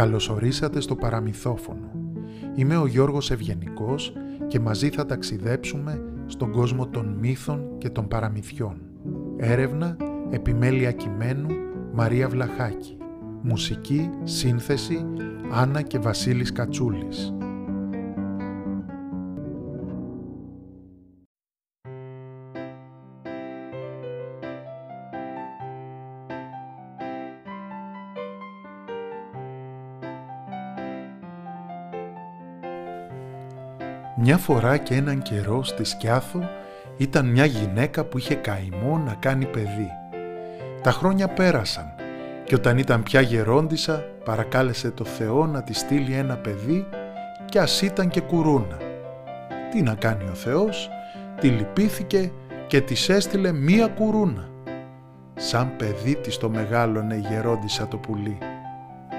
Καλωσορίσατε στο Παραμυθόφωνο. Είμαι ο Γιώργος Ευγενικός και μαζί θα ταξιδέψουμε στον κόσμο των μύθων και των παραμυθιών. Έρευνα, επιμέλεια κειμένου, Μαρία Βλαχάκη. Μουσική, σύνθεση, Άννα και Βασίλης Κατσούλης. Μια φορά και έναν καιρό στη Σκιάθο ήταν μια γυναίκα που είχε καημό να κάνει παιδί. Τα χρόνια πέρασαν και όταν ήταν πια γερόντισσα παρακάλεσε το Θεό να τη στείλει ένα παιδί κι ας ήταν και κουρούνα. Τι να κάνει ο Θεός, τη λυπήθηκε και της έστειλε μία κουρούνα. Σαν παιδί της το μεγάλωνε η γερόντισσα το πουλί.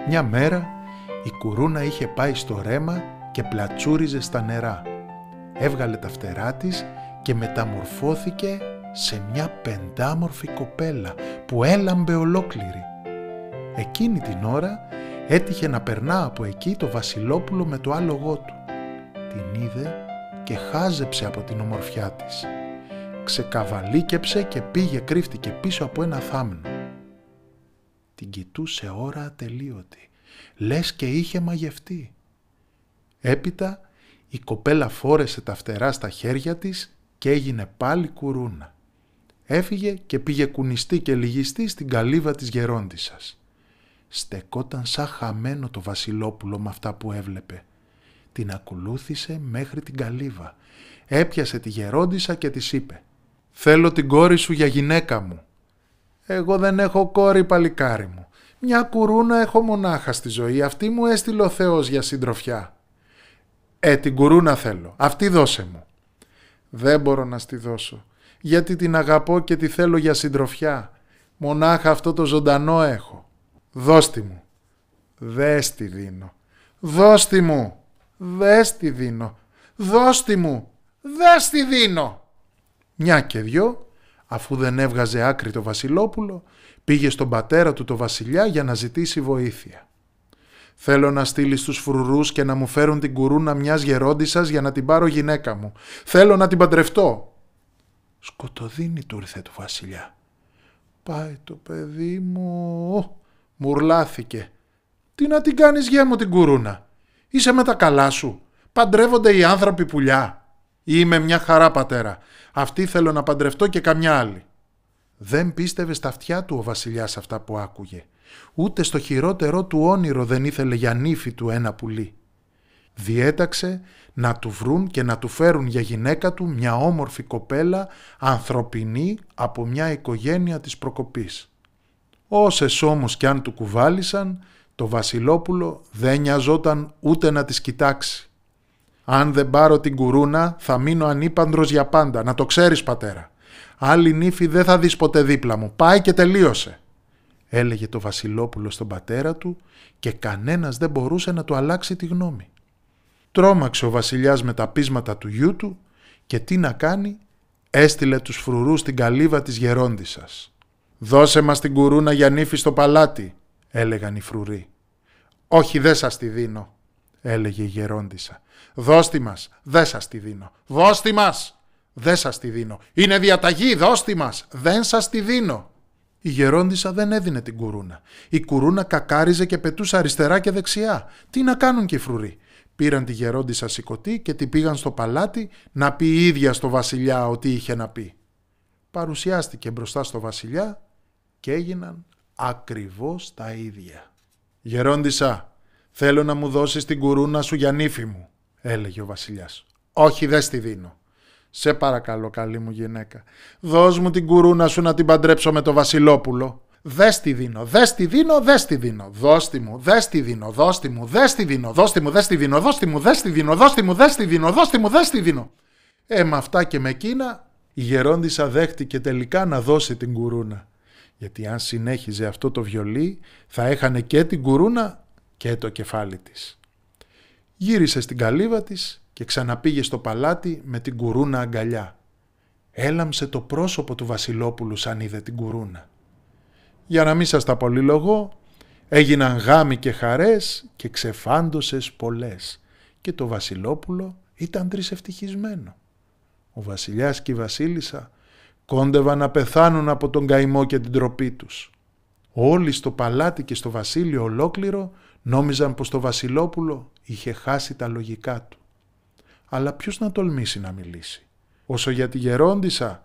Μια μέρα η κουρούνα είχε πάει στο ρέμα και πλατσούριζε στα νερά. Έβγαλε τα φτερά της και μεταμορφώθηκε σε μια πεντάμορφη κοπέλα που έλαμπε ολόκληρη. Εκείνη την ώρα έτυχε να περνά από εκεί το βασιλόπουλο με το άλογό του. Την είδε και χάζεψε από την ομορφιά της. Ξεκαβαλίκεψε και πήγε κρύφτηκε πίσω από ένα θάμνο. Την κοιτούσε ώρα ατελείωτη, λες και είχε μαγευτεί. Έπειτα η κοπέλα φόρεσε τα φτερά στα χέρια της και έγινε πάλι κουρούνα. Έφυγε και πήγε κουνιστή και λυγιστή στην καλύβα της γερόντισσας. Στεκόταν σαν χαμένο το βασιλόπουλο με αυτά που έβλεπε. Την ακολούθησε μέχρι την καλύβα. Έπιασε τη γερόντισσα και της είπε «Θέλω την κόρη σου για γυναίκα μου». «Εγώ δεν έχω κόρη, παλικάρι μου. Μια κουρούνα έχω μονάχα στη ζωή. Αυτή μου έστειλε ο Θεός για συντροφιά». Την κουρούνα θέλω, αυτή δώσε μου». «Δεν μπορώ να στη δώσω, γιατί την αγαπώ και τη θέλω για συντροφιά. Μονάχα αυτό το ζωντανό έχω. Δώστη μου». «Δες τη δίνω». «Δώστη μου». «Δες τη δίνω». «Δώστη μου». «Δες τη δίνω». Μια και δυο, αφού δεν έβγαζε άκρη το βασιλόπουλο, πήγε στον πατέρα του το βασιλιά για να ζητήσει βοήθεια. «Θέλω να στείλεις τους φρουρούς και να μου φέρουν την κουρούνα μιας γερόντισσας για να την πάρω γυναίκα μου. Θέλω να την παντρευτώ». Σκοτωδίνη του ήρθε του βασιλιά. «Πάει το παιδί μου», μουρλάθηκε. «Τι να την κάνεις, γέ μου, την κουρούνα? Είσαι με τα καλά σου? Παντρεύονται οι άνθρωποι πουλιά? Είμαι μια χαρά, πατέρα. Αυτή θέλω να παντρευτώ και καμιά άλλη». Δεν πίστευε στα αυτιά του ο βασιλιάς αυτά που άκουγε. Ούτε στο χειρότερό του όνειρο δεν ήθελε για νύφη του ένα πουλί. Διέταξε να του βρουν και να του φέρουν για γυναίκα του μια όμορφη κοπέλα, ανθρωπινή, από μια οικογένεια της προκοπής. Όσες όμως κι αν του κουβάλισαν, το βασιλόπουλο δεν νοιαζόταν ούτε να τις κοιτάξει. «Αν δεν πάρω την κουρούνα θα μείνω ανήπαντρος για πάντα, να το ξέρεις, πατέρα. Άλλη νύφη δεν θα δεις ποτέ δίπλα μου. Πάει και τελείωσε», έλεγε το βασιλόπουλο στον πατέρα του και κανένας δεν μπορούσε να του αλλάξει τη γνώμη. Τρόμαξε ο βασιλιάς με τα πείσματα του γιού του και τι να κάνει, έστειλε τους φρουρούς στην καλύβα της γερόντισσας. «Δώσε μας την κουρούνα για νύφη στο παλάτι», έλεγαν οι φρουροί. «Όχι, δεν σας τη δίνω», έλεγε η γερόντισσα. «Δώστη μας». «Δεν σας τη δίνω». «Δώστη μας». «Δεν σας τη δίνω». «Είναι διαταγή, δώστη μας». «Δεν σας τη δίνω». Η γερόντισσα δεν έδινε την κουρούνα. Η κουρούνα κακάριζε και πετούσε αριστερά και δεξιά. Τι να κάνουν και οι φρουροί? Πήραν τη γερόντισσα σηκωτή και τη πήγαν στο παλάτι να πει η ίδια στο βασιλιά ό,τι είχε να πει. Παρουσιάστηκε μπροστά στο βασιλιά και έγιναν ακριβώς τα ίδια. «Γερόντισσα, θέλω να μου δώσεις την κουρούνα σου για νύφη μου», έλεγε ο βασιλιάς. «Όχι, δεν στη δίνω». «Σε παρακαλώ, καλή μου γυναίκα, δώσ' μου την κουρούνα σου να την παντρέψω με το βασιλόπουλο». «Δες τη δίνω, δες τη δίνω, δες τη δίνω». «Δώστη μου, δες τη δίνω, δώστη μου, δες τη δίνω, δώστη μου, δες τη δίνω, δώστη μου, δες τη δίνω, δώστη μου, δες τη δίνω, δώστη μου, δες τη δίνω». Με αυτά και με εκείνα η γερόντισσα δέχτηκε τελικά να δώσει την κουρούνα. Γιατί αν συνέχιζε αυτό το βιολί θα έχανε και την κουρούνα και το κεφάλι της. Γύρισε στην καλύβα της και ξαναπήγε στο παλάτι με την κουρούνα αγκαλιά. Έλαμψε το πρόσωπο του βασιλόπουλου σαν είδε την κουρούνα. Για να μην σας τα πολυλογώ, Έγιναν γάμοι και χαρές και ξεφάντωσες πολλές και το βασιλόπουλο ήταν τρισευτυχισμένο. Ο βασιλιάς και η βασίλισσα κόντευαν να πεθάνουν από τον καημό και την τροπή τους. Όλοι στο παλάτι και στο βασίλειο ολόκληρο νόμιζαν πως το βασιλόπουλο είχε χάσει τα λογικά του. Αλλά ποιος να τολμήσει να μιλήσει. Όσο για τη γερόντισσα,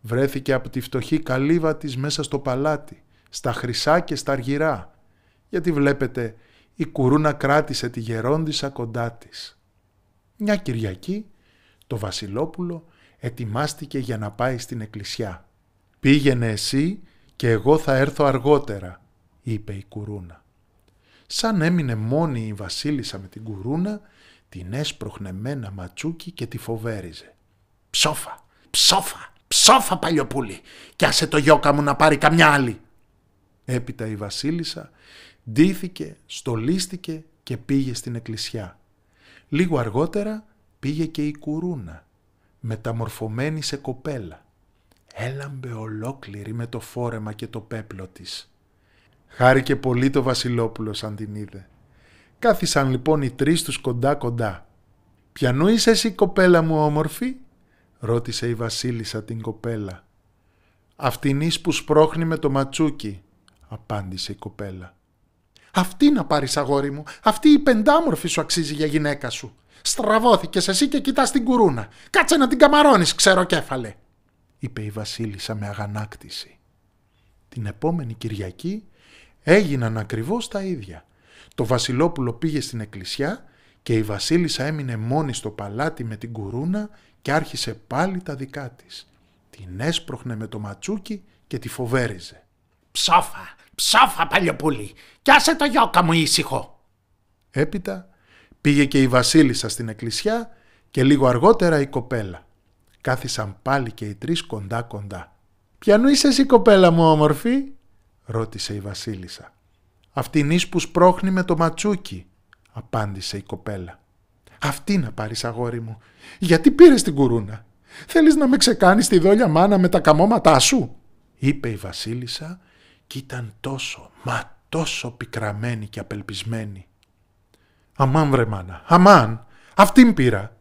βρέθηκε από τη φτωχή καλύβα της μέσα στο παλάτι, στα χρυσά και στα αργυρά, γιατί βλέπετε η κουρούνα κράτησε τη γερόντισσα κοντά της. Μια Κυριακή το βασιλόπουλο ετοιμάστηκε για να πάει στην εκκλησιά. «Πήγαινε εσύ και εγώ θα έρθω αργότερα», είπε η κουρούνα. Σαν έμεινε μόνη η βασίλισσα με την κουρούνα, την έσπροχνε με ένα ματσούκι και τη φοβέριζε. «Ψόφα, ψόφα, ψόφα παλιοπούλη, κι άσε το γιώκα μου να πάρει καμιά άλλη». Έπειτα η βασίλισσα ντύθηκε, στολίστηκε και πήγε στην εκκλησιά. Λίγο αργότερα πήγε και η κουρούνα, μεταμορφωμένη σε κοπέλα. Έλαμπε ολόκληρη με το φόρεμα και το πέπλο της. Χάρηκε πολύ το βασιλόπουλο σαν την είδε. Κάθισαν λοιπόν οι τρεις τους κοντά-κοντά. «Ποιανού είσαι εσύ, κοπέλα μου όμορφη?» ρώτησε η βασίλισσα την κοπέλα. «Αυτινής που σπρώχνει με το ματσούκι», απάντησε η κοπέλα. «Αυτή να πάρεις, αγόρι μου, αυτή η πεντάμορφη σου αξίζει για γυναίκα σου. Στραβώθηκες εσύ και κοιτάς την κουρούνα. Κάτσε να την καμαρώνεις, ξεροκέφαλε», είπε η βασίλισσα με αγανάκτηση. Την επόμενη Κυριακή έγιναν ακριβώς τα ίδια. Το βασιλόπουλο πήγε στην εκκλησιά και η βασίλισσα έμεινε μόνη στο παλάτι με την κουρούνα και άρχισε πάλι τα δικά της. Την έσπροχνε με το ματσούκι και τη φοβέριζε. «Ψόφα, ψόφα παλιοπούλη, κι άσε το γιώκα μου ήσυχο». Έπειτα πήγε και η βασίλισσα στην εκκλησιά και λίγο αργότερα η κοπέλα. Κάθισαν πάλι και οι τρεις κοντά-κοντά. «Ποιανού είσαι εσύ, κοπέλα μου όμορφη?» ρώτησε η βασίλισσα. «Αυτινής που σπρώχνει με το ματσούκι», απάντησε η κοπέλα. «Αυτή να πάρεις, αγόρι μου, γιατί πήρες την κουρούνα? Θέλεις να με ξεκάνεις τη δόλια μάνα με τα καμώματά σου?» είπε η βασίλισσα και ήταν τόσο, μα τόσο πικραμένη και απελπισμένη. «Αμάν βρε μάνα, αμάν, αυτήν πήρα.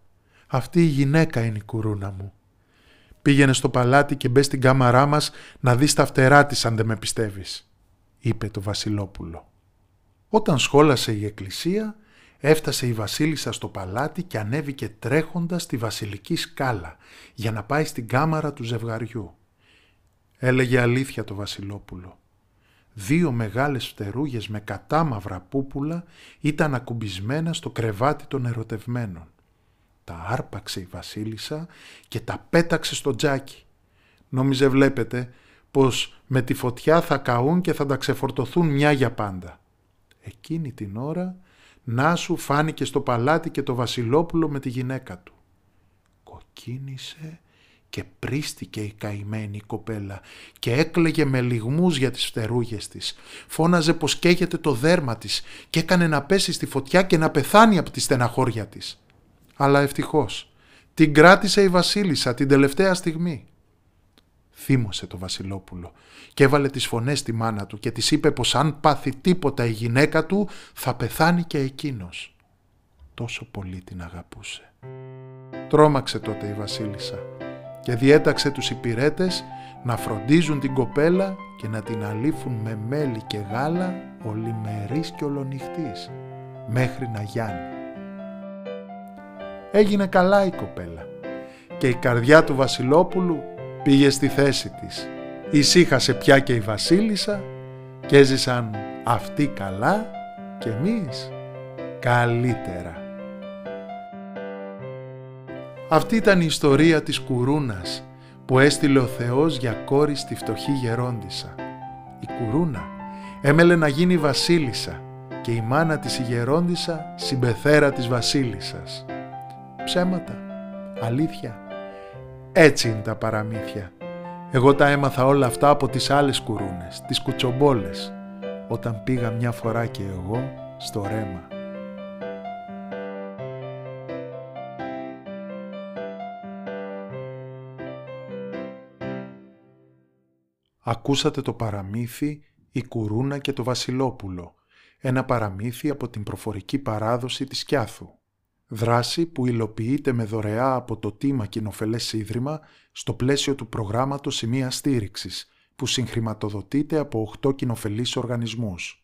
Αυτή η γυναίκα είναι η κουρούνα μου. Πήγαινε στο παλάτι και μπες στην κάμαρά μας να δεις τα φτερά της αν δεν με πιστεύεις», είπε το βασιλόπουλο. Όταν σχόλασε η εκκλησία, έφτασε η βασίλισσα στο παλάτι και ανέβηκε τρέχοντας στη βασιλική σκάλα για να πάει στην κάμαρα του ζευγαριού. Έλεγε αλήθεια το βασιλόπουλο. Δύο μεγάλες φτερούγες με κατάμαυρα πούπουλα ήταν ακουμπισμένα στο κρεβάτι των ερωτευμένων. Τα άρπαξε η βασίλισσα και τα πέταξε στο τζάκι. Νόμιζε, βλέπετε, πως με τη φωτιά θα καούν και θα τα ξεφορτωθούν μια για πάντα. Εκείνη την ώρα, να σου φάνηκε στο παλάτι και το βασιλόπουλο με τη γυναίκα του. Κοκκίνησε και πρίστηκε η καημένη κοπέλα και έκλαιγε με λυγμούς για τις φτερούγες της. Φώναζε πως καίγεται το δέρμα της και έκανε να πέσει στη φωτιά και να πεθάνει από τη στεναχώρια της. Αλλά ευτυχώς την κράτησε η βασίλισσα την τελευταία στιγμή. Θύμωσε το βασιλόπουλο και έβαλε τις φωνές στη μάνα του και της είπε πως αν πάθει τίποτα η γυναίκα του θα πεθάνει και εκείνος. Τόσο πολύ την αγαπούσε. Τρόμαξε τότε η βασίλισσα και διέταξε τους υπηρέτες να φροντίζουν την κοπέλα και να την αλήφουν με μέλι και γάλα ολημερής και ολονυχτής μέχρι να γιάνει. Έγινε καλά η κοπέλα και η καρδιά του βασιλόπουλου πήγε στη θέση της. Ησύχασε πια και η βασίλισσα και έζησαν αυτοί καλά και εμείς καλύτερα. Αυτή ήταν η ιστορία της κουρούνας που έστειλε ο Θεός για κόρη στη φτωχή γερόντισσα. Η κουρούνα έμελε να γίνει βασίλισσα και η μάνα της η γερόντισσα συμπεθέρα της βασίλισσας. Ψέματα, αλήθεια, έτσι είναι τα παραμύθια. Εγώ τα έμαθα όλα αυτά από τις άλλες κουρούνες, τις κουτσομπόλες, όταν πήγα μια φορά και εγώ στο Ρέμα. Ακούσατε το παραμύθι «Η κουρούνα και το βασιλόπουλο» ένα παραμύθι από την προφορική παράδοση της Σκιάθου. Δράση που υλοποιείται με δωρεά από το ΤΙΜΑ Κοινοφελές Ίδρυμα στο πλαίσιο του προγράμματος Σημεία Στήριξης, που συγχρηματοδοτείται από 8 κοινοφελείς οργανισμούς.